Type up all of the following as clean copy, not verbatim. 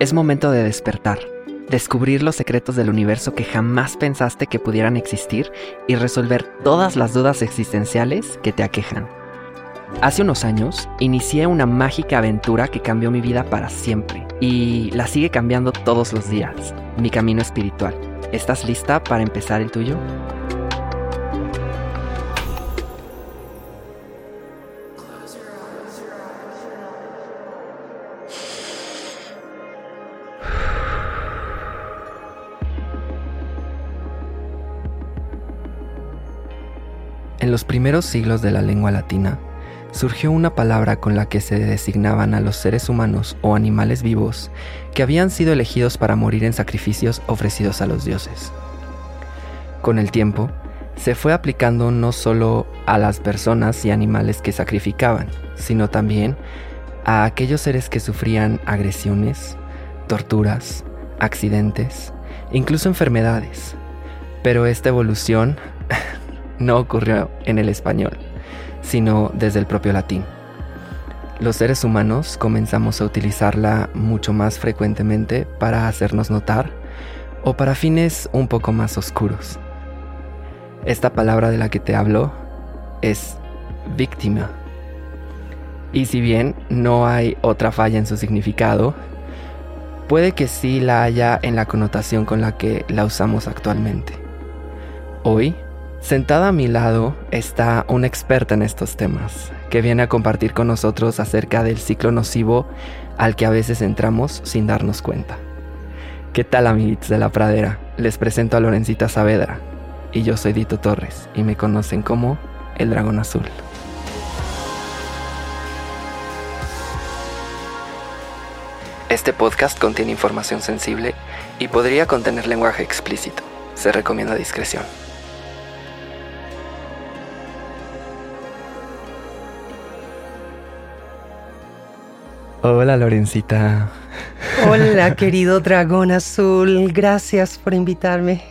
Es momento de despertar, descubrir los secretos del universo que jamás pensaste que pudieran existir y resolver todas las dudas existenciales que te aquejan. Hace unos años, inicié una mágica aventura que cambió mi vida para siempre y la sigue cambiando todos los días, mi camino espiritual. ¿Estás lista para empezar el tuyo? En los primeros siglos de la lengua latina, surgió una palabra con la que se designaban a los seres humanos o animales vivos que habían sido elegidos para morir en sacrificios ofrecidos a los dioses. Con el tiempo, se fue aplicando no solo a las personas y animales que sacrificaban, sino también a aquellos seres que sufrían agresiones, torturas, accidentes, incluso enfermedades. Pero esta evolución no ocurrió en el español, sino desde el propio latín. Los seres humanos comenzamos a utilizarla mucho más frecuentemente para hacernos notar o para fines un poco más oscuros. Esta palabra de la que te hablo es víctima. Y si bien no hay otra falla en su significado, puede que sí la haya en la connotación con la que la usamos actualmente. Hoy, sentada a mi lado está una experta en estos temas, que viene a compartir con nosotros acerca del ciclo nocivo al que a veces entramos sin darnos cuenta. ¿Qué tal, amiguitos de la pradera? Les presento a Lorencita Saavedra, y yo soy Dito Torres, y me conocen como el Dragón Azul. Este podcast contiene información sensible y podría contener lenguaje explícito. Se recomienda discreción. Hola, Lorencita. Hola, querido Dragón Azul. Gracias por invitarme.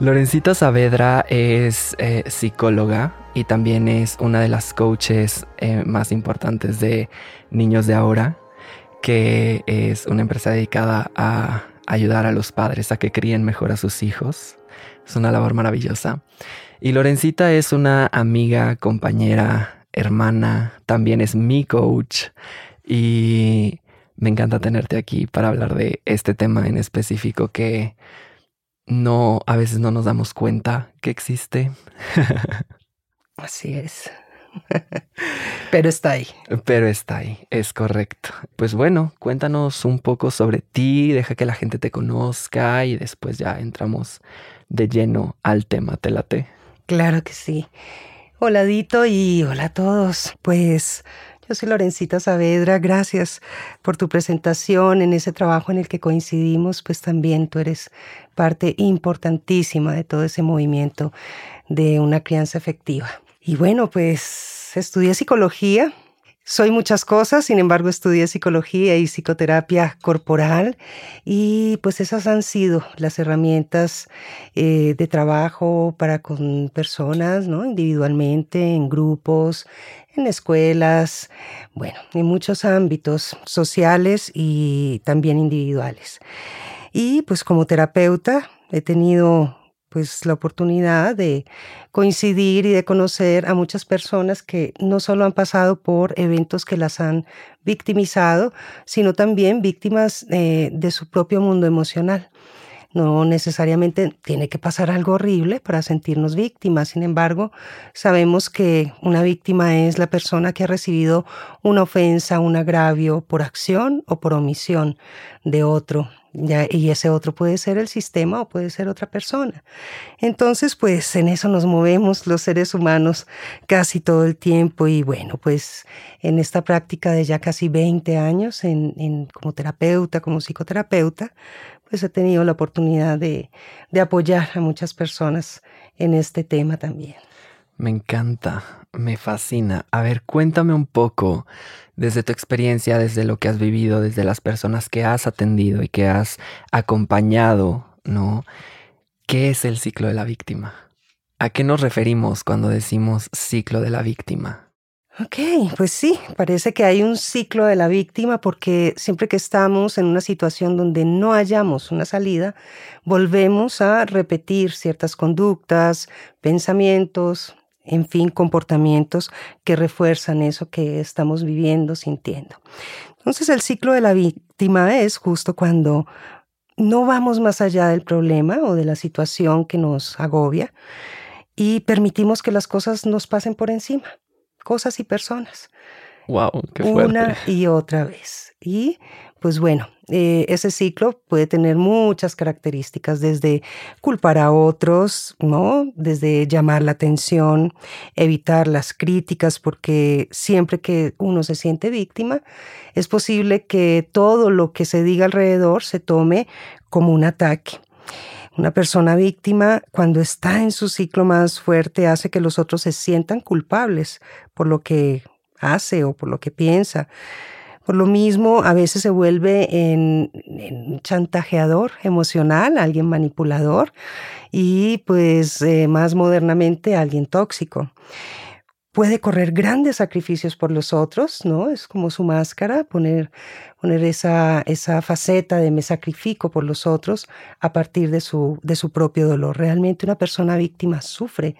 Lorencita Saavedra es psicóloga y también es una de las coaches más importantes de Niños de Ahora, que es una empresa dedicada a ayudar a los padres a que críen mejor a sus hijos. Es una labor maravillosa. Y Lorencita es una amiga, compañera, hermana. También es mi coach. Y me encanta tenerte aquí para hablar de este tema en específico que no, a veces no nos damos cuenta que existe. Así es. Pero está ahí. Pero está ahí, es correcto. Pues bueno, cuéntanos un poco sobre ti, deja que la gente te conozca y después ya entramos de lleno al tema. ¿Te late? Claro que sí. Hola, Dito, y hola a todos. Pues yo soy Lorencita Saavedra, gracias por tu presentación en ese trabajo en el que coincidimos, pues también tú eres parte importantísima de todo ese movimiento de una crianza efectiva. Y bueno, pues estudié psicología, soy muchas cosas, sin embargo estudié psicología y psicoterapia corporal y pues esas han sido las herramientas de trabajo para con personas, ¿no? Individualmente, en grupos, en escuelas, bueno, en muchos ámbitos sociales y también individuales. Y pues como terapeuta he tenido pues la oportunidad de coincidir y de conocer a muchas personas que no solo han pasado por eventos que las han victimizado, sino también víctimas de su propio mundo emocional. No necesariamente tiene que pasar algo horrible para sentirnos víctimas. Sin embargo, sabemos que una víctima es la persona que ha recibido una ofensa, un agravio por acción o por omisión de otro. Y ese otro puede ser el sistema o puede ser otra persona. Entonces, pues en eso nos movemos los seres humanos casi todo el tiempo. Y bueno, pues en esta práctica de ya casi 20 años como terapeuta, como psicoterapeuta, pues he tenido la oportunidad de apoyar a muchas personas en este tema también. Me encanta, me fascina. A ver, cuéntame un poco desde tu experiencia, desde lo que has vivido, desde las personas que has atendido y que has acompañado, ¿no? ¿Qué es el ciclo de la víctima? ¿A qué nos referimos cuando decimos ciclo de la víctima? Ok, pues sí, parece que hay un ciclo de la víctima porque siempre que estamos en una situación donde no hallamos una salida, volvemos a repetir ciertas conductas, pensamientos, en fin, comportamientos que refuerzan eso que estamos viviendo, sintiendo. Entonces el ciclo de la víctima es justo cuando no vamos más allá del problema o de la situación que nos agobia y permitimos que las cosas nos pasen por encima. Cosas y personas. Wow, qué fuerte. Una y otra vez. Y pues bueno, ese ciclo puede tener muchas características, desde culpar a otros, ¿no? Desde llamar la atención, evitar las críticas, porque siempre que uno se siente víctima, es posible que todo lo que se diga alrededor se tome como un ataque. Una persona víctima, cuando está en su ciclo más fuerte, hace que los otros se sientan culpables por lo que hace o por lo que piensa. Por lo mismo, a veces se vuelve en chantajeador emocional, alguien manipulador y pues más modernamente alguien tóxico. Puede correr grandes sacrificios por los otros, ¿no? Es como su máscara, poner esa faceta de me sacrifico por los otros a partir de su propio dolor. Realmente una persona víctima sufre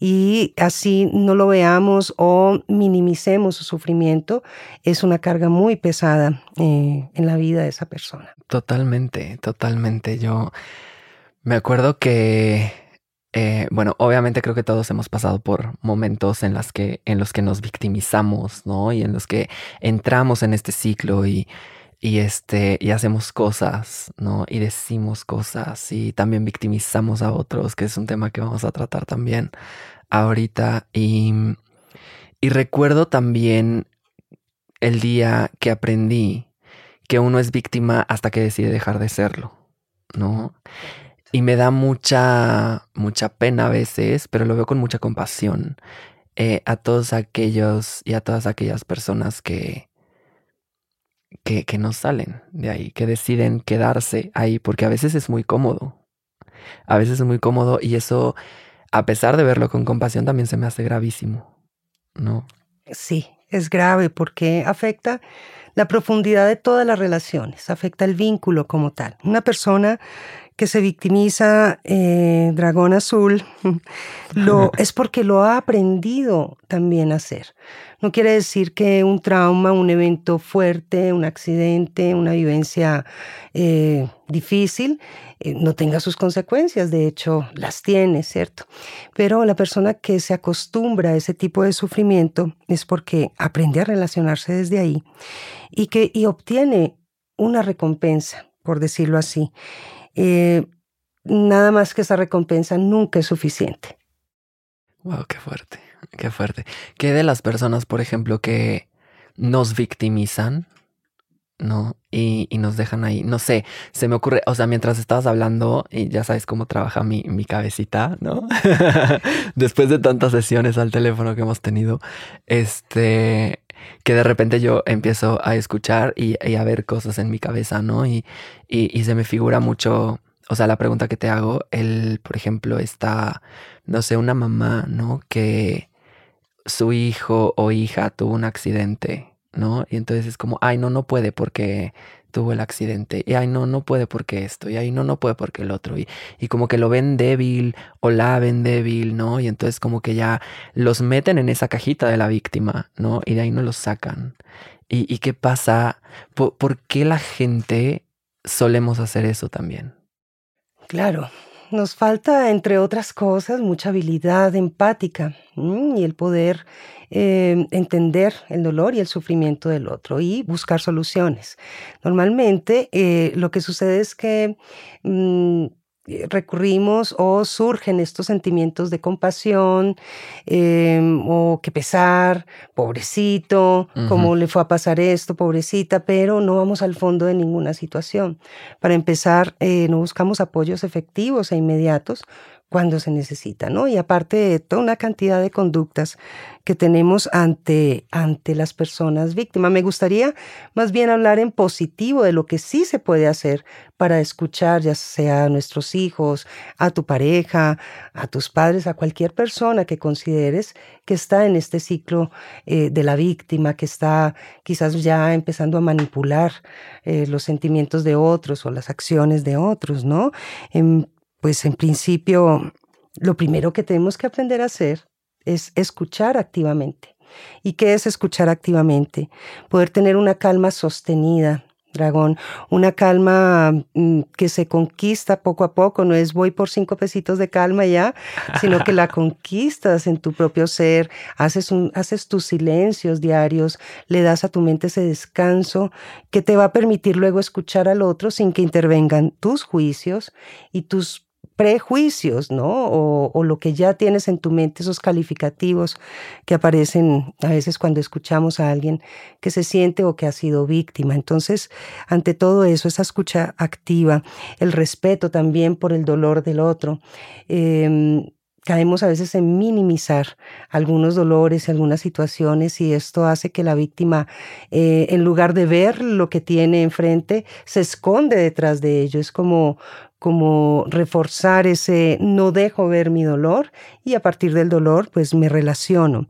y así no lo veamos o minimicemos su sufrimiento, es una carga muy pesada en la vida de esa persona. Totalmente, totalmente. Yo me acuerdo que bueno, obviamente creo que todos hemos pasado por momentos en los que nos victimizamos, ¿no? Y en los que entramos en este ciclo y hacemos cosas, ¿no? Y decimos cosas y también victimizamos a otros, que es un tema que vamos a tratar también ahorita. Y recuerdo también el día que aprendí que uno es víctima hasta que decide dejar de serlo, ¿no? Y me da mucha pena a veces, pero lo veo con mucha compasión a todos aquellos y a todas aquellas personas que no salen de ahí, que deciden quedarse ahí, porque a veces es muy cómodo. A veces es muy cómodo y eso, a pesar de verlo con compasión, también se me hace gravísimo, ¿no? Sí, es grave porque afecta la profundidad de todas las relaciones, afecta el vínculo como tal. Una persona que se victimiza, Dragón Azul, es porque lo ha aprendido también a hacer. No quiere decir que un trauma, un evento fuerte, un accidente, una vivencia difícil, no tenga sus consecuencias. De hecho, las tiene, ¿cierto? Pero la persona que se acostumbra a ese tipo de sufrimiento es porque aprende a relacionarse desde ahí y obtiene una recompensa, por decirlo así. Nada más que esa recompensa nunca es suficiente. Wow, qué fuerte, qué fuerte. ¿Qué de las personas, por ejemplo, que nos victimizan, ¿no? Y nos dejan ahí. No sé, se me ocurre, o sea, mientras estabas hablando, y ya sabes cómo trabaja mi cabecita, ¿no? Después de tantas sesiones al teléfono que hemos tenido, que de repente yo empiezo a escuchar y a ver cosas en mi cabeza, ¿no? Y se me figura mucho, o sea, la pregunta que te hago, por ejemplo, está, no sé, una mamá, ¿no? Que su hijo o hija tuvo un accidente, ¿no? Y entonces es como, ay, no puede porque tuvo el accidente. Y ay, no puede porque esto. Y ay, no puede porque el otro. Y como que lo ven débil o la ven débil, ¿no? Y entonces como que ya los meten en esa cajita de la víctima, ¿no? Y de ahí no los sacan. ¿Y qué pasa? ¿Por qué la gente solemos hacer eso también? Claro, nos falta, entre otras cosas, mucha habilidad empática y el poder entender el dolor y el sufrimiento del otro y buscar soluciones. Normalmente lo que sucede es que recurrimos o surgen estos sentimientos de compasión o qué pesar, pobrecito, cómo le fue a pasar esto, pobrecita, pero no vamos al fondo de ninguna situación. Para empezar, no buscamos apoyos efectivos e inmediatos cuando se necesita, ¿no? Y aparte, toda una cantidad de conductas que tenemos ante las personas víctimas. Me gustaría más bien hablar en positivo de lo que sí se puede hacer para escuchar, ya sea a nuestros hijos, a tu pareja, a tus padres, a cualquier persona que consideres que está en este ciclo de la víctima, que está quizás ya empezando a manipular los sentimientos de otros o las acciones de otros, ¿no? Pues en principio, lo primero que tenemos que aprender a hacer es escuchar activamente. ¿Y qué es escuchar activamente? Poder tener una calma sostenida, Dragón, una calma que se conquista poco a poco. No es voy por 5 pesitos de calma ya, sino que la conquistas en tu propio ser, haces tus silencios diarios, le das a tu mente ese descanso que te va a permitir luego escuchar al otro sin que intervengan tus juicios y tus prejuicios, ¿no? O lo que ya tienes en tu mente, esos calificativos que aparecen a veces cuando escuchamos a alguien que se siente o que ha sido víctima. Entonces, ante todo eso, esa escucha activa, el respeto también por el dolor del otro. Caemos a veces en minimizar algunos dolores, algunas situaciones, y esto hace que la víctima, en lugar de ver lo que tiene enfrente, se esconde detrás de ello. Es como reforzar ese no dejo ver mi dolor, y a partir del dolor pues me relaciono.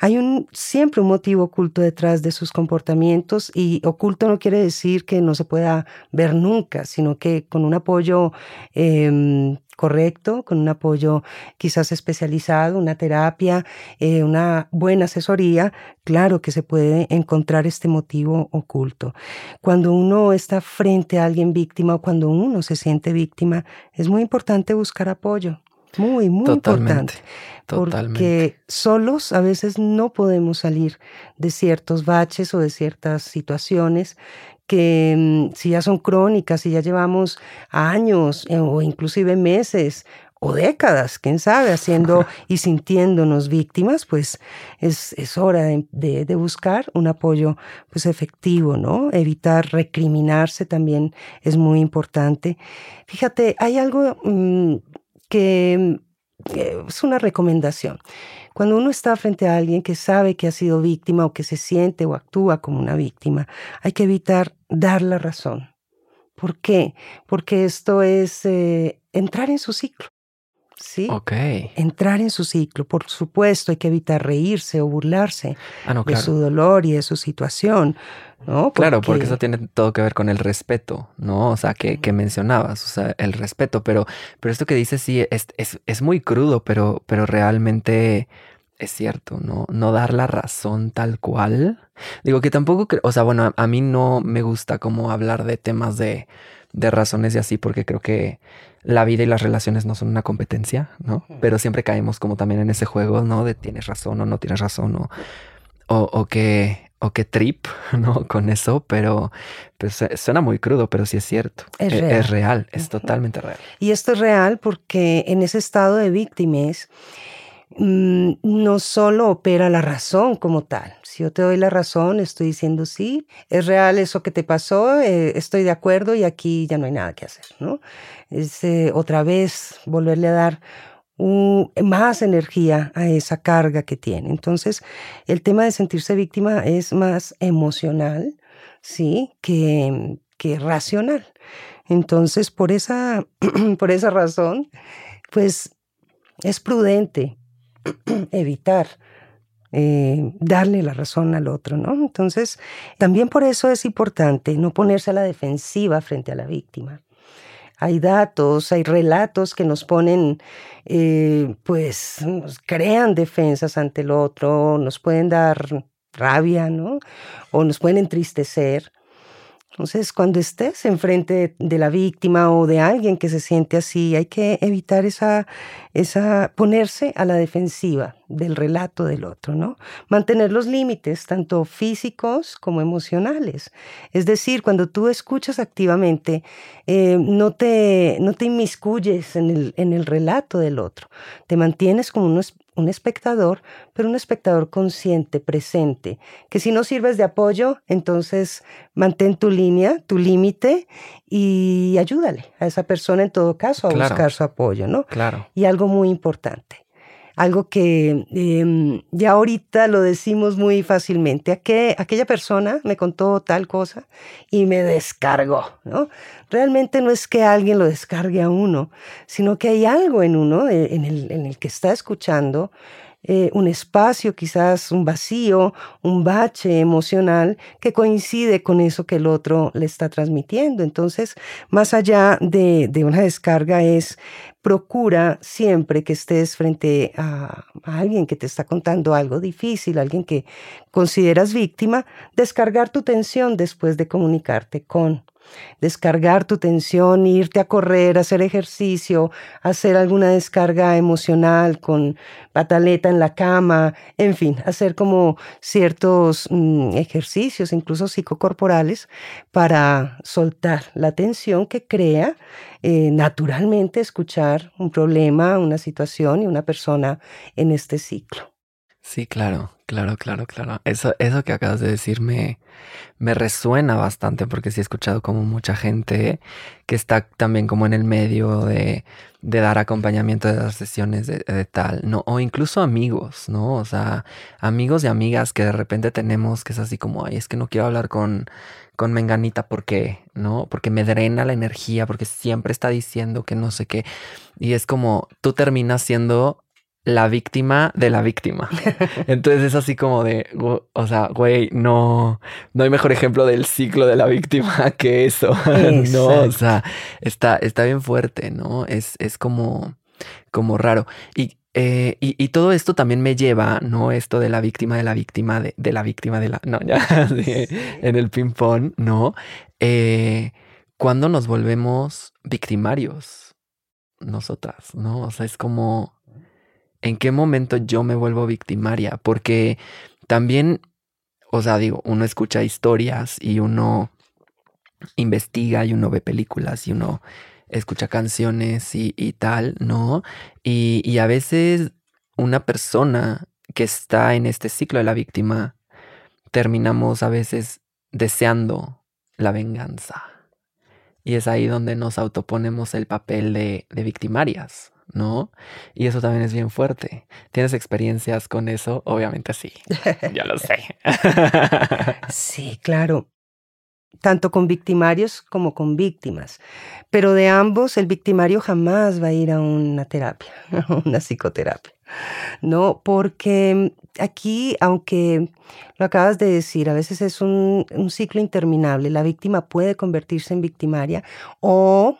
Hay siempre un motivo oculto detrás de sus comportamientos, y oculto no quiere decir que no se pueda ver nunca, sino que con un apoyo correcto, con un apoyo quizás especializado, una terapia, una buena asesoría, claro que se puede encontrar este motivo oculto. Cuando uno está frente a alguien víctima o cuando uno se siente víctima, es muy importante buscar apoyo. Muy, muy importante. Totalmente. Porque solos a veces no podemos salir de ciertos baches o de ciertas situaciones que, si ya son crónicas, si ya llevamos años o inclusive meses o décadas, quién sabe, haciendo y sintiéndonos víctimas, pues es hora de buscar un apoyo pues efectivo, ¿no? Evitar recriminarse también es muy importante. Fíjate, hay algo que es una recomendación. Cuando uno está frente a alguien que sabe que ha sido víctima o que se siente o actúa como una víctima, hay que evitar dar la razón. ¿Por qué? Porque esto es entrar en su ciclo. Sí. Okay. Entrar en su ciclo. Por supuesto, hay que evitar reírse o burlarse de su dolor y de su situación, ¿no? Claro, porque eso tiene todo que ver con el respeto, ¿no? O sea, que mencionabas, o sea, el respeto. Pero esto que dices sí es muy crudo, pero realmente es cierto, ¿no? No dar la razón tal cual. Digo que tampoco, o sea, bueno, a mí no me gusta como hablar de temas de razones y así, porque creo que la vida y las relaciones no son una competencia, ¿no? Pero siempre caemos como también en ese juego, ¿no? De tienes razón o no tienes razón o qué trip, ¿no? Con eso, pero suena muy crudo, pero sí es cierto. Es real, es totalmente real. Y esto es real porque en ese estado de víctimas no solo opera la razón como tal. Si yo te doy la razón, estoy diciendo sí, es real eso que te pasó, estoy de acuerdo y aquí ya no hay nada que hacer, ¿no? Es otra vez volverle a dar más energía a esa carga que tiene. Entonces, el tema de sentirse víctima es más emocional, ¿sí? que racional. Entonces, por esa razón, pues es prudente evitar darle la razón al otro, ¿no? Entonces, también por eso es importante no ponerse a la defensiva frente a la víctima. Hay datos, hay relatos que nos ponen, pues, nos crean defensas ante el otro, nos pueden dar rabia, ¿no? O nos pueden entristecer. Entonces, cuando estés enfrente de la víctima o de alguien que se siente así, hay que evitar ponerse a la defensiva del relato del otro, ¿no? Mantener los límites, tanto físicos como emocionales. Es decir, cuando tú escuchas activamente, no te inmiscuyes en el relato del otro. Te mantienes como un espectador, pero un espectador consciente, presente, que si no sirves de apoyo, entonces mantén tu línea, tu límite y ayúdale a esa persona en todo caso a buscar su apoyo, ¿no? Claro. Y algo muy importante, algo que ya ahorita lo decimos muy fácilmente, aquella persona me contó tal cosa y me descargó, ¿no? Realmente no es que alguien lo descargue a uno, sino que hay algo en uno, en el que está escuchando, un espacio, quizás un vacío, un bache emocional que coincide con eso que el otro le está transmitiendo. Entonces, más allá de una descarga es procura siempre que estés frente a alguien que te está contando algo difícil, alguien que consideras víctima, descargar tu tensión después de comunicarte con. Descargar tu tensión, irte a correr, hacer ejercicio, hacer alguna descarga emocional con pataleta en la cama, en fin, hacer como ciertos ejercicios, incluso psicocorporales, para soltar la tensión que crea naturalmente escuchar un problema, una situación y una persona en este ciclo. Sí, claro. Eso que acabas de decir me resuena bastante porque sí he escuchado como mucha gente que está también como en el medio de dar acompañamiento, de dar sesiones de tal, ¿no? O incluso amigos, ¿no? O sea, amigos y amigas que de repente tenemos que es así como, ay, es que no quiero hablar con Menganita porque, ¿no? Porque me drena la energía, porque siempre está diciendo que no sé qué. Y es como, tú terminas siendo la víctima de la víctima. Entonces es así como de, o sea, güey, no hay mejor ejemplo del ciclo de la víctima que eso. Exacto. No, o sea, está bien fuerte, ¿no? Es como raro. Y todo esto también me lleva, ¿no? Esto de la víctima, de la víctima, de la víctima, de la... No, ya, sí. En el ping-pong, ¿no? ¿Cuándo nos volvemos victimarios? Nosotras, ¿no? O sea, es como... ¿En qué momento yo me vuelvo victimaria? Porque también, o sea, digo, uno escucha historias y uno investiga y uno ve películas y uno escucha canciones y tal, ¿no? Y a veces una persona que está en este ciclo de la víctima terminamos a veces deseando la venganza. Y es ahí donde nos autoponemos el papel de victimarias, ¿no? Y eso también es bien fuerte. ¿Tienes experiencias con eso? Obviamente sí. Ya lo sé. Sí, claro. Tanto con victimarios como con víctimas. Pero de ambos, el victimario jamás va a ir a una terapia, a una psicoterapia. No, porque aquí, aunque lo acabas de decir, a veces es un ciclo interminable. La víctima puede convertirse en victimaria o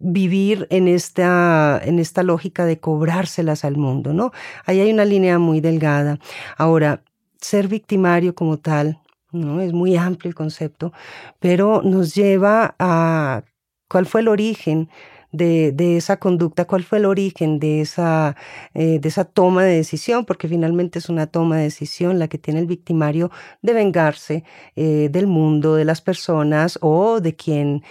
vivir en esta lógica de cobrárselas al mundo, ¿no? Ahí hay una línea muy delgada. Ahora, ser victimario como tal, ¿no? Es muy amplio el concepto, pero nos lleva a cuál fue el origen de esa conducta, cuál fue el origen de esa toma de decisión, porque finalmente es una toma de decisión la que tiene el victimario de vengarse del mundo, de las personas o de quien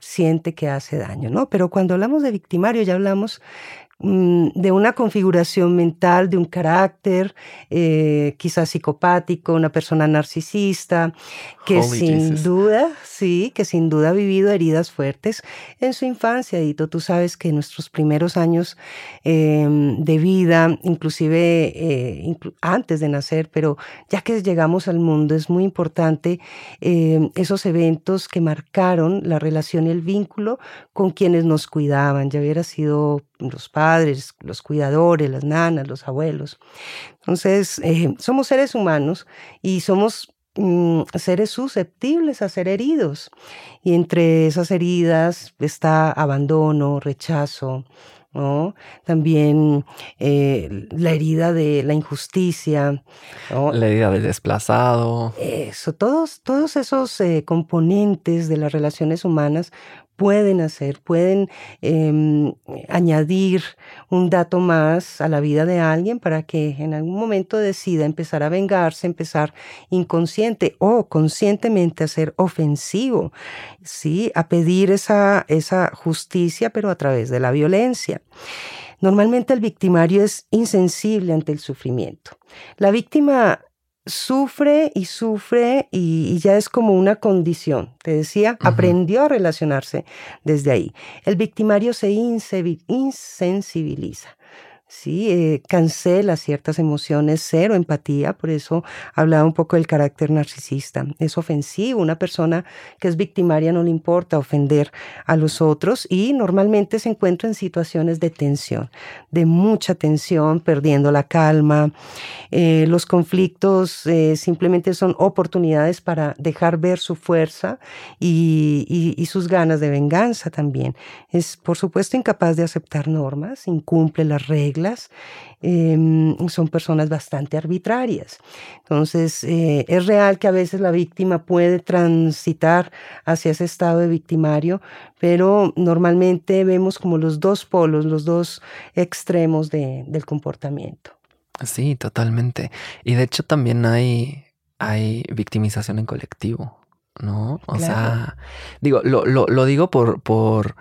siente que hace daño, ¿no? Pero cuando hablamos de victimario ya hablamos de una configuración mental, de un carácter quizás psicopático, una persona narcisista, que sin duda ha vivido heridas fuertes en su infancia. Dito, tú sabes que en nuestros primeros años de vida, inclusive antes de nacer, pero ya que llegamos al mundo es muy importante esos eventos que marcaron la relación y el vínculo con quienes nos cuidaban, ya hubiera sido los padres, los cuidadores, las nanas, los abuelos. Entonces, somos seres humanos y somos seres susceptibles a ser heridos. Y entre esas heridas está abandono, rechazo, ¿no? También la herida de la injusticia, ¿no? La herida del desplazado. Eso, todos esos componentes de las relaciones humanas pueden añadir un dato más a la vida de alguien para que en algún momento decida empezar a vengarse, empezar inconsciente o conscientemente a ser ofensivo, ¿sí? A pedir esa justicia, pero a través de la violencia. Normalmente el victimario es insensible ante el sufrimiento. La víctima sufre y sufre y ya es como una condición. Te decía, aprendió a relacionarse desde ahí. El victimario se insensibiliza. Sí, cancela ciertas emociones, cero empatía, por eso hablaba un poco del carácter narcisista. Es ofensivo, una persona que es victimaria no le importa ofender a los otros y normalmente se encuentra en situaciones de tensión, de mucha tensión, perdiendo la calma. Los conflictos simplemente son oportunidades para dejar ver su fuerza y sus ganas de venganza también. Es, por supuesto, incapaz de aceptar normas, incumple las reglas. Son personas bastante arbitrarias. Entonces, es real que a veces la víctima puede transitar hacia ese estado de victimario, pero normalmente vemos como los dos polos, los dos extremos del comportamiento. Sí, totalmente. Y de hecho también hay victimización en colectivo, ¿no? O sea, digo, lo digo por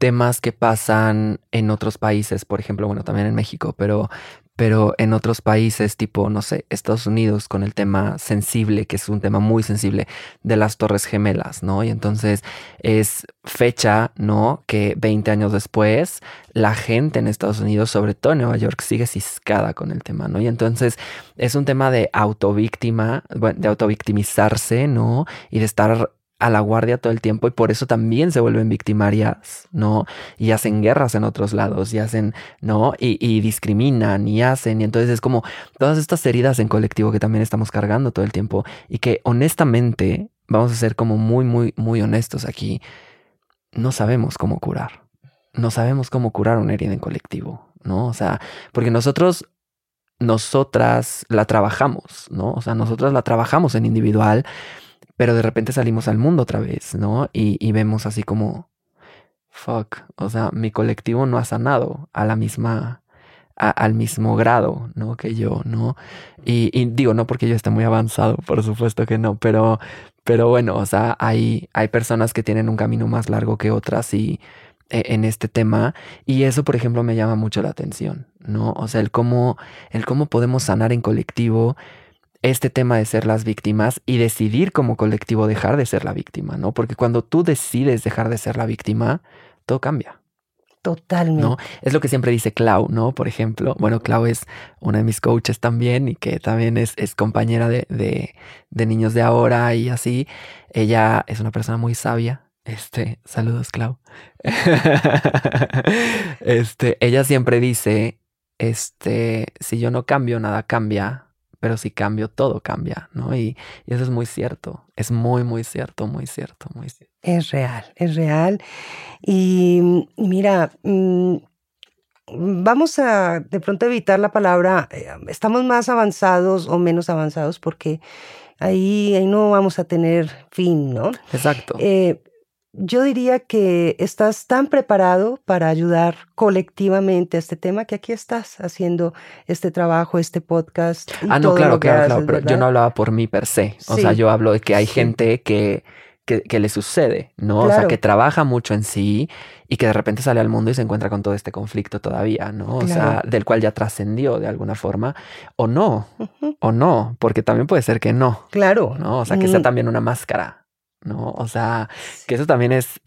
temas que pasan en otros países, por ejemplo, bueno, también en México, pero en otros países tipo, no sé, Estados Unidos con el tema sensible, que es un tema muy sensible, de las Torres Gemelas, ¿no? Y entonces es fecha, ¿no?, que 20 años después la gente en Estados Unidos, sobre todo en Nueva York, sigue ciscada con el tema, ¿no? Y entonces es un tema de autovictimizarse, ¿no? Y de estar a la guardia todo el tiempo, y por eso también se vuelven victimarias, ¿no? Y hacen guerras en otros lados, y hacen, ¿no? Y discriminan, y hacen, y entonces es como todas estas heridas en colectivo que también estamos cargando todo el tiempo, y que honestamente, vamos a ser como muy, muy, muy honestos aquí, no sabemos cómo curar. No sabemos cómo curar una herida en colectivo, ¿no? O sea, porque nosotras la trabajamos, ¿no? O sea, nosotras la trabajamos en individual, pero de repente salimos al mundo otra vez, ¿no? Y vemos así como, fuck, o sea, mi colectivo no ha sanado al mismo grado, ¿no? Que yo, ¿no? Y digo, no porque yo esté muy avanzado, por supuesto que no, pero bueno, o sea, hay personas que tienen un camino más largo que otras y en este tema, y eso, por ejemplo, me llama mucho la atención, ¿no? O sea, el cómo podemos sanar en colectivo este tema de ser las víctimas y decidir como colectivo dejar de ser la víctima, ¿no? Porque cuando tú decides dejar de ser la víctima, todo cambia. Totalmente. ¿No? Es lo que siempre dice Clau, ¿no? Por ejemplo, bueno, Clau es una de mis coaches también y que también es compañera de Niños de Ahora y así. Ella es una persona muy sabia. Saludos, Clau. Ella siempre dice, si yo no cambio, nada cambia. Pero si cambio, todo cambia, ¿no? Y eso es muy cierto. Es muy, muy cierto, muy cierto, muy cierto. Es real, es real. Y mira, vamos a de pronto evitar la palabra, estamos más avanzados o menos avanzados, porque ahí no vamos a tener fin, ¿no? Exacto. Yo diría que estás tan preparado para ayudar colectivamente a este tema que aquí estás haciendo este trabajo, este podcast. No, claro, pero yo no hablaba por mí per se. O sea, yo hablo de que hay gente que le sucede, ¿no? Claro. O sea, que trabaja mucho en sí y que de repente sale al mundo y se encuentra con todo este conflicto todavía, ¿no? O sea, del cual ya trascendió de alguna forma, o no, porque también puede ser que no. Claro. ¿No? O sea, que sea también una máscara. ¿No? O sea, que eso también es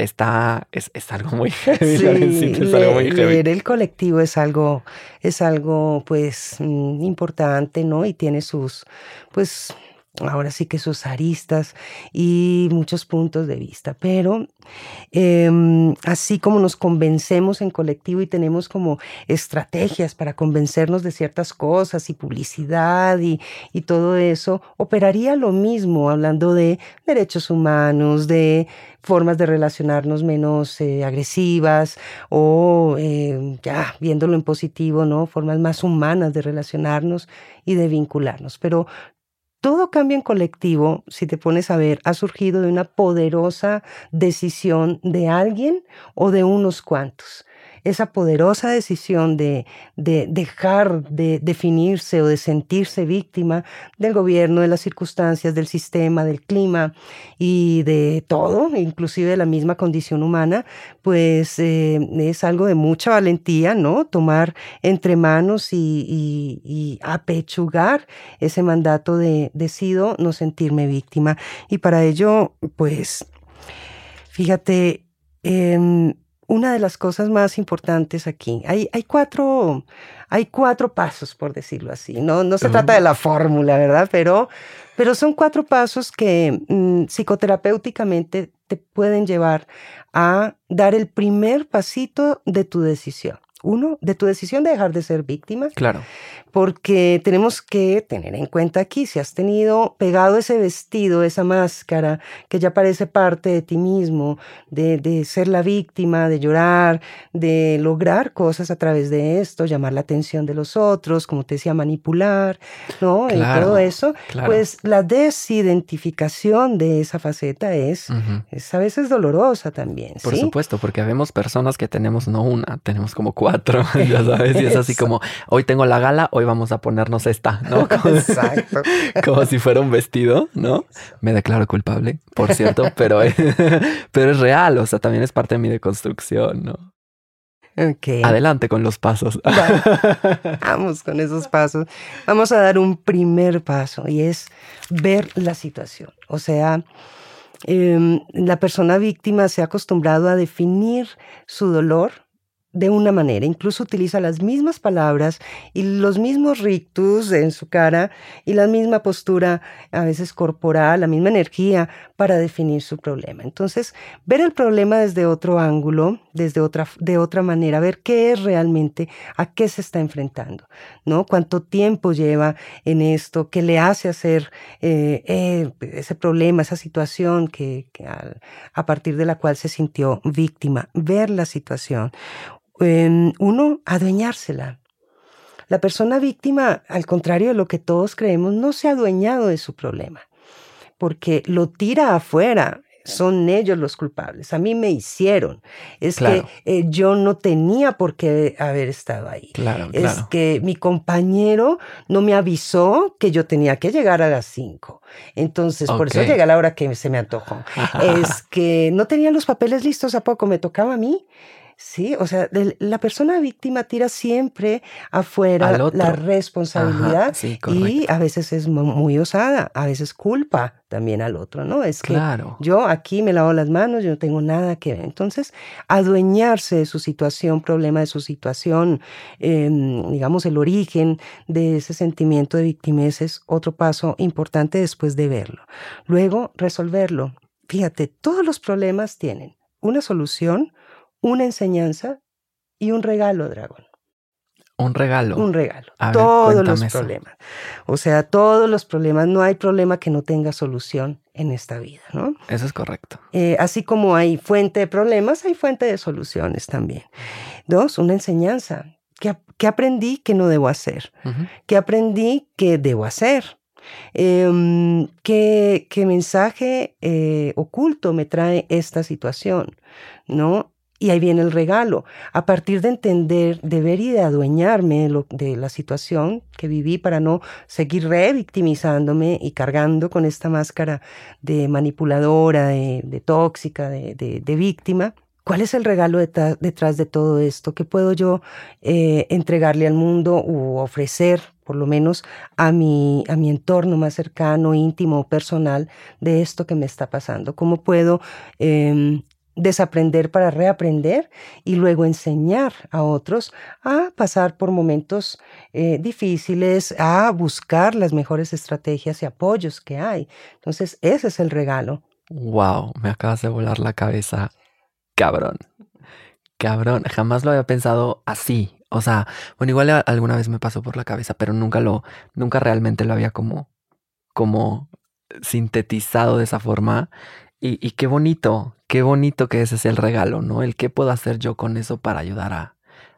algo muy heavy. Sí, Lorencita, es algo muy heavy. Leer el colectivo es algo pues importante, ¿no? Y tiene sus, pues, ahora sí que sus aristas y muchos puntos de vista. Pero así como nos convencemos en colectivo y tenemos como estrategias para convencernos de ciertas cosas y publicidad y todo eso, operaría lo mismo hablando de derechos humanos, de formas de relacionarnos menos agresivas o ya viéndolo en positivo, ¿no? Formas más humanas de relacionarnos y de vincularnos. Pero todo cambio en colectivo, si te pones a ver, ha surgido de una poderosa decisión de alguien o de unos cuantos. esa poderosa decisión de dejar de definirse o de sentirse víctima del gobierno, de las circunstancias, del sistema, del clima y de todo, inclusive de la misma condición humana, pues es algo de mucha valentía, ¿no? Tomar entre manos y apechugar ese mandato de decido no sentirme víctima. Y para ello, pues, fíjate, una de las cosas más importantes aquí, hay cuatro pasos, por decirlo así. No se trata de la fórmula, ¿verdad? Pero son cuatro pasos que psicoterapéuticamente te pueden llevar a dar el primer pasito de tu decisión. Uno, de tu decisión de dejar de ser víctima. Claro. Porque tenemos que tener en cuenta aquí, si has tenido pegado ese vestido, esa máscara, que ya parece parte de ti mismo, de ser la víctima, de llorar, de lograr cosas a través de esto, llamar la atención de los otros, como te decía, manipular, ¿no? Claro, y todo eso. Claro. Pues la desidentificación de esa faceta es a veces dolorosa también, ¿sí? Por supuesto, porque vemos personas que tenemos no una, tenemos como cuatro. Ya sabes, y es así como, hoy tengo la gala, hoy vamos a ponernos esta, ¿no? Como, exacto. Como si fuera un vestido, ¿no? Me declaro culpable, por cierto, pero es real, o sea, también es parte de mi deconstrucción, ¿no? Okay. Adelante con los pasos. Vale. Vamos con esos pasos. Vamos a dar un primer paso y es ver la situación. O sea, la persona víctima se ha acostumbrado a definir su dolor de una manera, incluso utiliza las mismas palabras y los mismos rictus en su cara y la misma postura, a veces corporal, la misma energía para definir su problema. Entonces, ver el problema desde otro ángulo, de otra manera, ver qué es realmente, a qué se está enfrentando, ¿no? Cuánto tiempo lleva en esto, qué le hace hacer ese problema, esa situación que a partir de la cual se sintió víctima. Ver la situación. Uno, adueñársela. La persona víctima, al contrario de lo que todos creemos, no se ha adueñado de su problema porque lo tira afuera. Son ellos los culpables. A mí me hicieron. Es claro. Que yo no tenía por qué haber estado ahí. Claro, es claro. Que mi compañero no me avisó que yo tenía que llegar a las 5. Entonces, okay. Por eso llegué a la hora que se me antojó. Es que no tenía los papeles listos, ¿a poco me tocaba a mí? Sí, o sea, la persona víctima tira siempre afuera la responsabilidad. Ajá, sí, y a veces es muy osada, a veces culpa también al otro, ¿no? Es claro. Que yo aquí me lavo las manos, yo no tengo nada que ver. Entonces, adueñarse de su situación, problema de su situación, digamos, el origen de ese sentimiento de victimez es otro paso importante después de verlo. Luego, resolverlo. Fíjate, todos los problemas tienen una solución, una enseñanza y un regalo, Dragón. ¿Un regalo? Un regalo. A todos los problemas. Eso. O sea, todos los problemas. No hay problema que no tenga solución en esta vida, ¿no? Eso es correcto. Así como hay fuente de problemas, hay fuente de soluciones también. Dos, una enseñanza. ¿Qué aprendí que no debo hacer? Uh-huh. ¿Qué aprendí que debo hacer? ¿Qué mensaje oculto me trae esta situación? ¿No? Y ahí viene el regalo. A partir de entender, de ver y de adueñarme de la situación que viví para no seguir revictimizándome y cargando con esta máscara de manipuladora, de tóxica, de víctima. ¿Cuál es el regalo detrás de todo esto? ¿Qué puedo yo entregarle al mundo o ofrecer, por lo menos, a mi entorno más cercano, íntimo o personal de esto que me está pasando? ¿Cómo puedo desaprender para reaprender y luego enseñar a otros a pasar por momentos difíciles, a buscar las mejores estrategias y apoyos que hay? Entonces, ese es el regalo. ¡Wow! Me acabas de volar la cabeza. Cabrón, jamás lo había pensado así. O sea, bueno, igual alguna vez me pasó por la cabeza, pero nunca realmente lo había como sintetizado de esa forma. Y qué bonito que ese sea el regalo, ¿no? El qué puedo hacer yo con eso para ayudar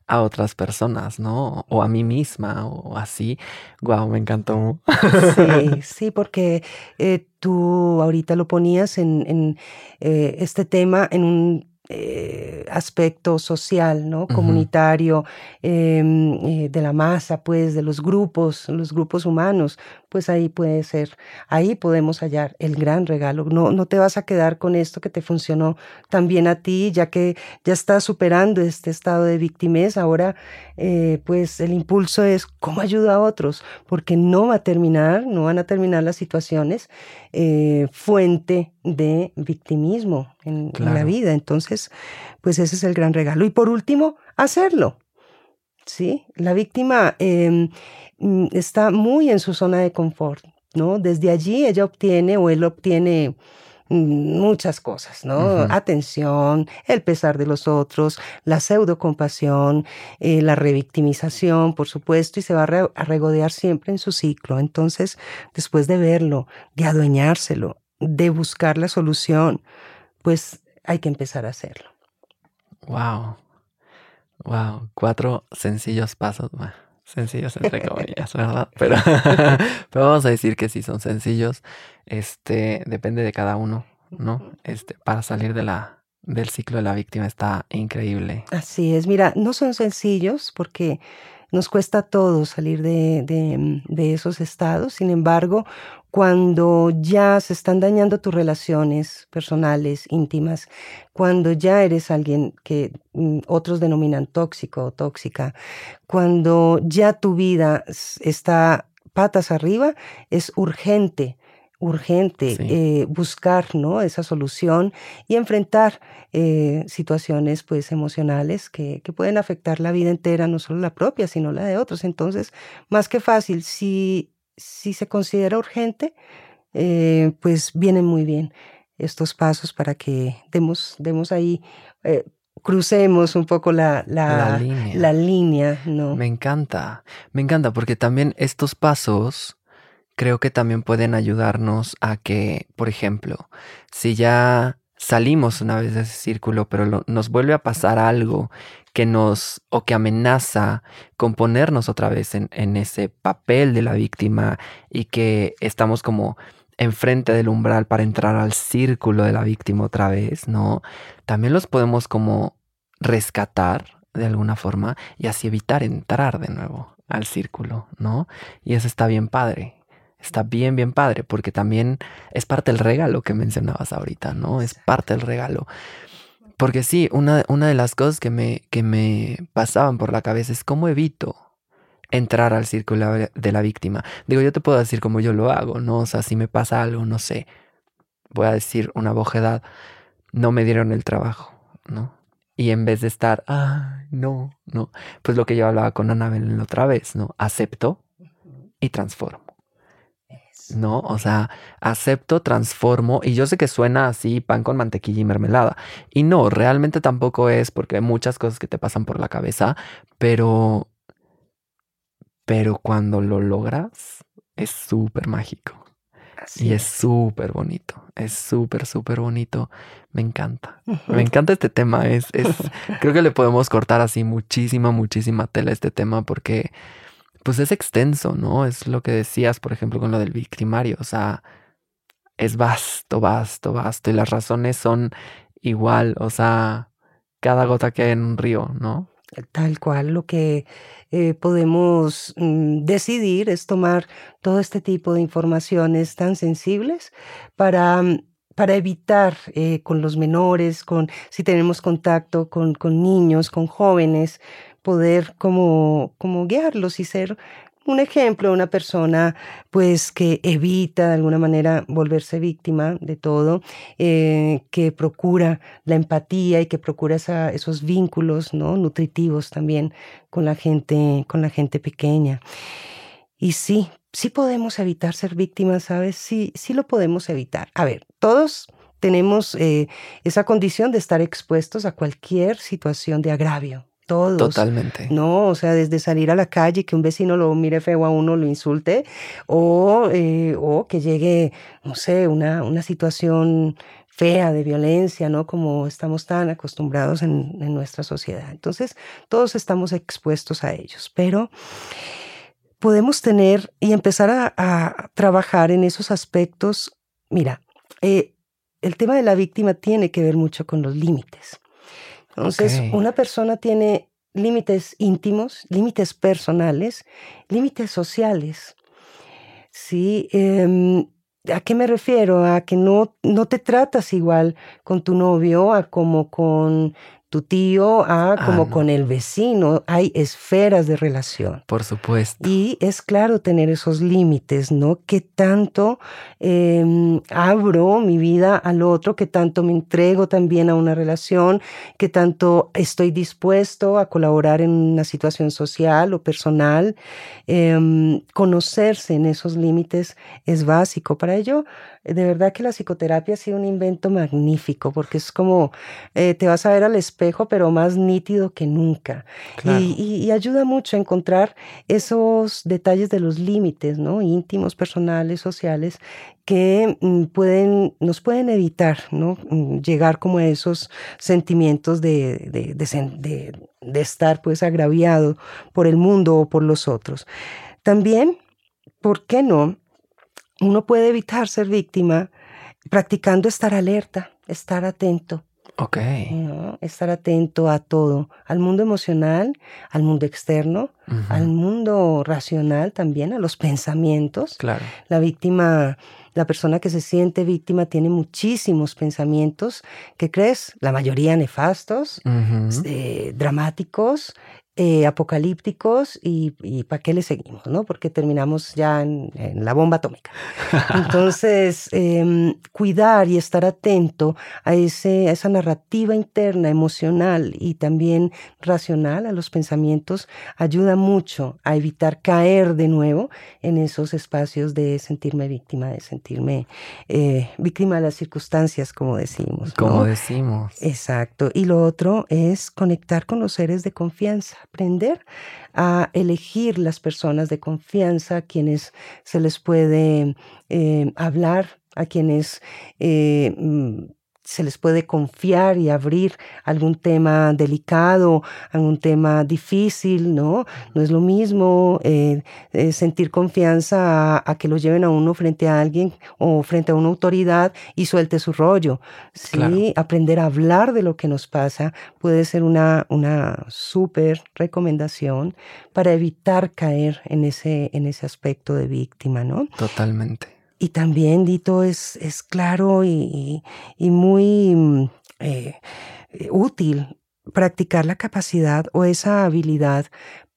a otras personas, ¿no? O a mí misma, o así. Guau, me encantó. Sí, porque tú ahorita lo ponías en este tema en un aspecto social, ¿no? Comunitario, de la masa, pues, de los grupos humanos, pues ahí puede ser, ahí podemos hallar el gran regalo. No te vas a quedar con esto que te funcionó tan bien a ti, ya que ya estás superando este estado de victimez. Ahora, pues, el impulso es cómo ayudo a otros, porque no va a terminar, no van a terminar las situaciones fuente de victimismo en la vida. Entonces, pues ese es el gran regalo. Y por último, hacerlo. ¿Sí? La víctima está muy en su zona de confort, ¿no? Desde allí ella obtiene o él obtiene muchas cosas, ¿no? Uh-huh. Atención, el pesar de los otros, la pseudocompasión, la revictimización, por supuesto, y se va a regodear siempre en su ciclo. Entonces, después de verlo, de adueñárselo, de buscar la solución, pues hay que empezar a hacerlo. Wow, 4 sencillos pasos, sencillos entre comillas, ¿verdad? Pero vamos a decir que sí son sencillos, depende de cada uno, ¿no? Para salir del ciclo de la víctima está increíble. Así es, mira, no son sencillos porque nos cuesta a todos salir de esos estados. Sin embargo, cuando ya se están dañando tus relaciones personales, íntimas, cuando ya eres alguien que otros denominan tóxico o tóxica, cuando ya tu vida está patas arriba, es urgente sí. Buscar, ¿no?, esa solución y enfrentar situaciones, pues, emocionales que pueden afectar la vida entera, no solo la propia, sino la de otros. Entonces, más que fácil, si se considera urgente, pues vienen muy bien estos pasos para que demos ahí, crucemos un poco la línea, ¿no? Me encanta, porque también estos pasos creo que también pueden ayudarnos a que, por ejemplo, si ya salimos una vez de ese círculo, pero nos vuelve a pasar algo que amenaza con ponernos otra vez en ese papel de la víctima y que estamos como enfrente del umbral para entrar al círculo de la víctima otra vez, ¿no? También los podemos como rescatar de alguna forma y así evitar entrar de nuevo al círculo, ¿no? Y eso está bien padre. Está bien, bien padre, porque también es parte del regalo que mencionabas ahorita, ¿no? Es parte del regalo. Porque sí, una de las cosas que me pasaban por la cabeza es cómo evito entrar al círculo de la víctima. Digo, yo te puedo decir cómo yo lo hago, ¿no? O sea, si me pasa algo, no sé, voy a decir una bojedad, no me dieron el trabajo, ¿no? Y en vez de estar, no, pues lo que yo hablaba con Anabel la otra vez, ¿no? Acepto y transformo. No, o sea, acepto, transformo, y yo sé que suena así pan con mantequilla y mermelada, y no, realmente tampoco es, porque hay muchas cosas que te pasan por la cabeza, pero cuando lo logras es súper mágico. Así y es súper bonito, es súper bonito. Me encanta este tema, creo que le podemos cortar así muchísima tela a este tema, porque pues es extenso, ¿no? Es lo que decías, por ejemplo, con lo del victimario. O sea, es vasto. Y las razones son igual. O sea, cada gota que hay en un río, ¿no? Tal cual. Lo que podemos decidir es tomar todo este tipo de informaciones tan sensibles para evitar con los menores, si tenemos contacto con niños, con jóvenes, poder como guiarlos y ser un ejemplo, una persona, pues, que evita de alguna manera volverse víctima de todo, que procura la empatía y que procura esos vínculos, ¿no?, nutritivos también con la gente pequeña. Y sí podemos evitar ser víctimas, ¿sabes? Sí lo podemos evitar. A ver, todos tenemos esa condición de estar expuestos a cualquier situación de agravio. Todos. Totalmente. No, o sea, desde salir a la calle y que un vecino lo mire feo a uno, lo insulte, o que llegue, no sé, una situación fea de violencia, ¿no? Como estamos tan acostumbrados en nuestra sociedad. Entonces, todos estamos expuestos a ellos, pero podemos tener y empezar a trabajar en esos aspectos. Mira, el tema de la víctima tiene que ver mucho con los límites. Entonces, una persona tiene límites íntimos, límites personales, límites sociales. ¿Sí? ¿A qué me refiero? A que no te tratas igual con tu novio, a como con tu tío, como con el vecino. Hay esferas de relación. Por supuesto. Y es claro tener esos límites, ¿no? ¿Qué tanto abro mi vida al otro? ¿Qué tanto me entrego también a una relación? ¿Qué tanto estoy dispuesto a colaborar en una situación social o personal? Conocerse en esos límites es básico. Para ello, de verdad que la psicoterapia ha sido un invento magnífico, porque es como te vas a ver al espejo, pero más nítido que nunca. Claro. Y ayuda mucho a encontrar esos detalles de los límites, ¿no? Íntimos, personales, sociales, que nos pueden evitar, ¿no? Llegar como a esos sentimientos de estar pues agraviado por el mundo o por los otros. También, ¿por qué no? Uno puede evitar ser víctima practicando estar alerta, estar atento. Okay. ¿No? Estar atento a todo, al mundo emocional, al mundo externo, al mundo racional también, a los pensamientos. Claro. La persona que se siente víctima tiene muchísimos pensamientos, ¿qué crees? La mayoría nefastos, dramáticos, apocalípticos y ¿para qué le seguimos? ¿No? Porque terminamos ya en la bomba atómica. Entonces, cuidar y estar atento a esa narrativa interna, emocional y también racional, a los pensamientos, ayuda mucho a evitar caer de nuevo en esos espacios de sentirme víctima, de sentirme víctima de las circunstancias, como decimos. ¿No? Como decimos. Exacto. Y lo otro es conectar con los seres de confianza. Aprender a elegir las personas de confianza, a quienes se les puede hablar, a quienes se les puede confiar y abrir algún tema delicado, algún tema difícil, ¿no? No es lo mismo sentir confianza a que lo lleven a uno frente a alguien o frente a una autoridad y suelte su rollo, ¿sí? Claro. Aprender a hablar de lo que nos pasa puede ser una súper recomendación para evitar caer en ese aspecto de víctima, ¿no? Totalmente. Y también, Dito, es claro y muy útil practicar la capacidad o esa habilidad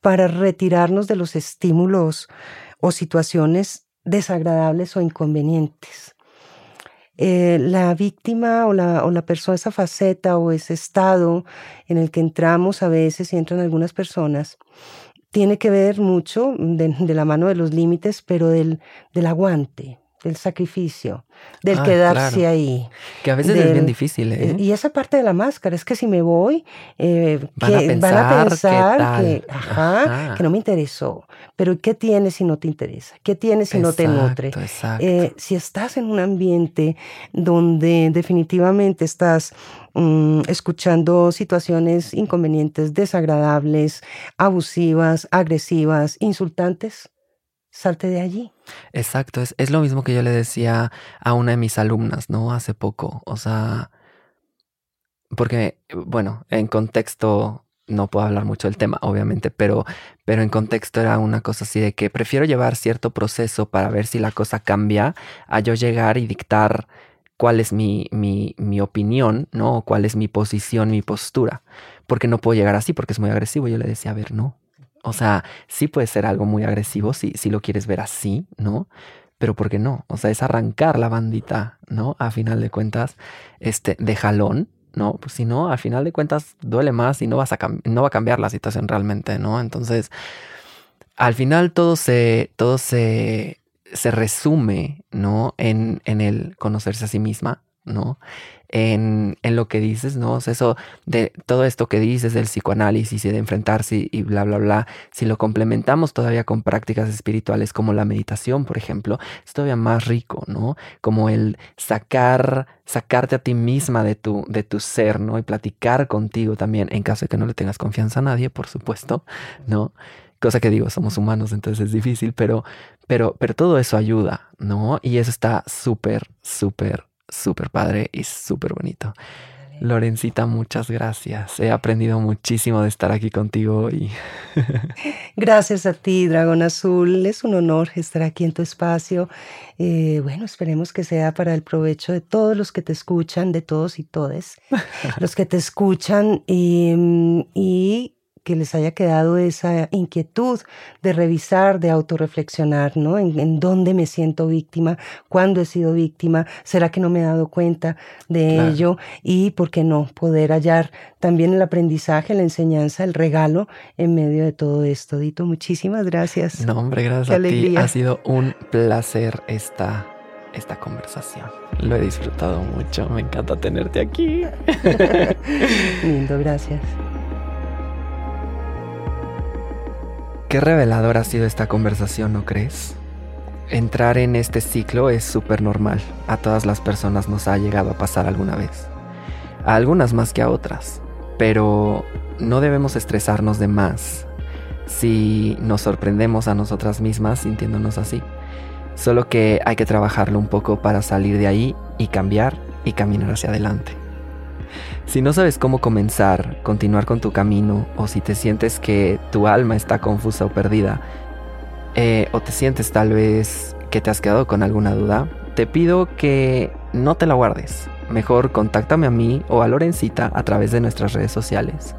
para retirarnos de los estímulos o situaciones desagradables o inconvenientes. La víctima o la persona, esa faceta o ese estado en el que entramos a veces y entran algunas personas, tiene que ver mucho de la mano de los límites, pero del aguante, del sacrificio, del quedarse ahí. Que a veces es bien difícil, ¿eh? Y esa parte de la máscara, es que si me voy, van a pensar que no me interesó. Pero ¿qué tienes si no te interesa? ¿Qué tienes si no te nutre? Exacto. Si estás en un ambiente donde definitivamente estás escuchando situaciones inconvenientes, desagradables, abusivas, agresivas, insultantes, salte de allí. Exacto, es lo mismo que yo le decía a una de mis alumnas, ¿no? Hace poco, o sea, porque, bueno, en contexto, no puedo hablar mucho del tema, obviamente, pero en contexto era una cosa así de que prefiero llevar cierto proceso para ver si la cosa cambia a yo llegar y dictar cuál es mi opinión, ¿no? O cuál es mi posición, mi postura, porque no puedo llegar así, porque es muy agresivo. Yo le decía, a ver, no. O sea, sí puede ser algo muy agresivo si lo quieres ver así, ¿no? Pero ¿por qué no? O sea, es arrancar la bandita, ¿no? A final de cuentas, de jalón, ¿no? Pues si no, al final de cuentas duele más y no va a cambiar la situación realmente, ¿no? Entonces, al final todo se resume, ¿no? En el conocerse a sí misma, ¿no? En lo que dices, ¿no? O sea, eso de todo esto que dices del psicoanálisis y de enfrentarse y bla, bla, bla, si lo complementamos todavía con prácticas espirituales como la meditación, por ejemplo, es todavía más rico, ¿no? Como el sacarte a ti misma de tu ser, ¿no? Y platicar contigo también, en caso de que no le tengas confianza a nadie, por supuesto, ¿no? Cosa que digo, somos humanos, entonces es difícil, pero todo eso ayuda, ¿no? Y eso está súper, súper, súper padre y súper bonito. Lorencita, muchas gracias. He aprendido muchísimo de estar aquí contigo hoy. Gracias a ti, Dragón Azul. Es un honor estar aquí en tu espacio. Bueno, esperemos que sea para el provecho de todos los que te escuchan, de todos y todes, los que te escuchan, y que les haya quedado esa inquietud de revisar, de autorreflexionar, ¿no? ¿En dónde me siento víctima? ¿Cuándo he sido víctima? ¿Será que no me he dado cuenta de ello? Y, ¿por qué no? Poder hallar también el aprendizaje, la enseñanza, el regalo en medio de todo esto. Dito, muchísimas gracias. No, hombre, gracias a ti. Ha sido un placer esta conversación. Lo he disfrutado mucho. Me encanta tenerte aquí. Lindo, gracias. Qué reveladora ha sido esta conversación, ¿no crees? Entrar en este ciclo es súper normal. A todas las personas nos ha llegado a pasar alguna vez. A algunas más que a otras. Pero no debemos estresarnos de más si nos sorprendemos a nosotras mismas sintiéndonos así. Solo que hay que trabajarlo un poco para salir de ahí y cambiar y caminar hacia adelante. Si no sabes cómo comenzar, continuar con tu camino, o si te sientes que tu alma está confusa o perdida, o te sientes tal vez que te has quedado con alguna duda, te pido que no te la guardes. Mejor contáctame a mí o a Lorencita a través de nuestras redes sociales.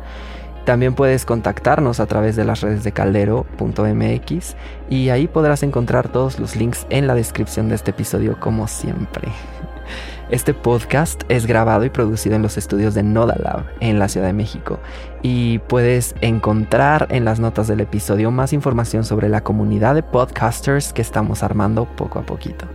También puedes contactarnos a través de las redes de Caldero.mx y ahí podrás encontrar todos los links en la descripción de este episodio, como siempre. Este podcast es grabado y producido en los estudios de Nodalab en la Ciudad de México, y puedes encontrar en las notas del episodio más información sobre la comunidad de podcasters que estamos armando poco a poquito.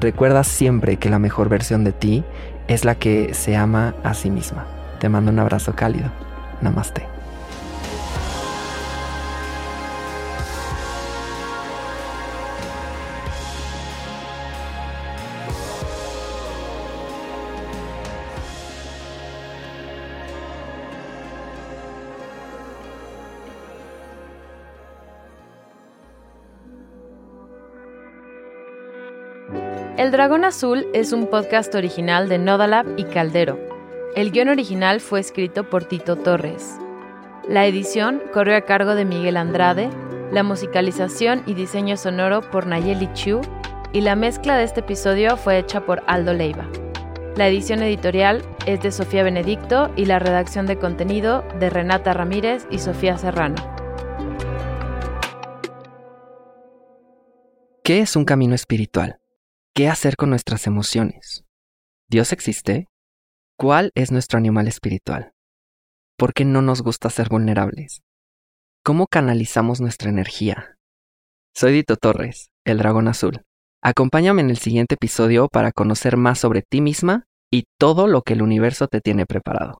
Recuerda siempre que la mejor versión de ti es la que se ama a sí misma. Te mando un abrazo cálido. Namaste. El Dragón Azul es un podcast original de Nodalab y Caldero. El guión original fue escrito por Dito Torres. La edición corrió a cargo de Miguel Andrade, la musicalización y diseño sonoro por Nayeli Chu, y la mezcla de este episodio fue hecha por Aldo Leiva. La edición editorial es de Sofía Benedicto y la redacción de contenido de Renata Ramírez y Sofía Serrano. ¿Qué es un camino espiritual? ¿Qué hacer con nuestras emociones? ¿Dios existe? ¿Cuál es nuestro animal espiritual? ¿Por qué no nos gusta ser vulnerables? ¿Cómo canalizamos nuestra energía? Soy Dito Torres, el Dragón Azul. Acompáñame en el siguiente episodio para conocer más sobre ti misma y todo lo que el universo te tiene preparado.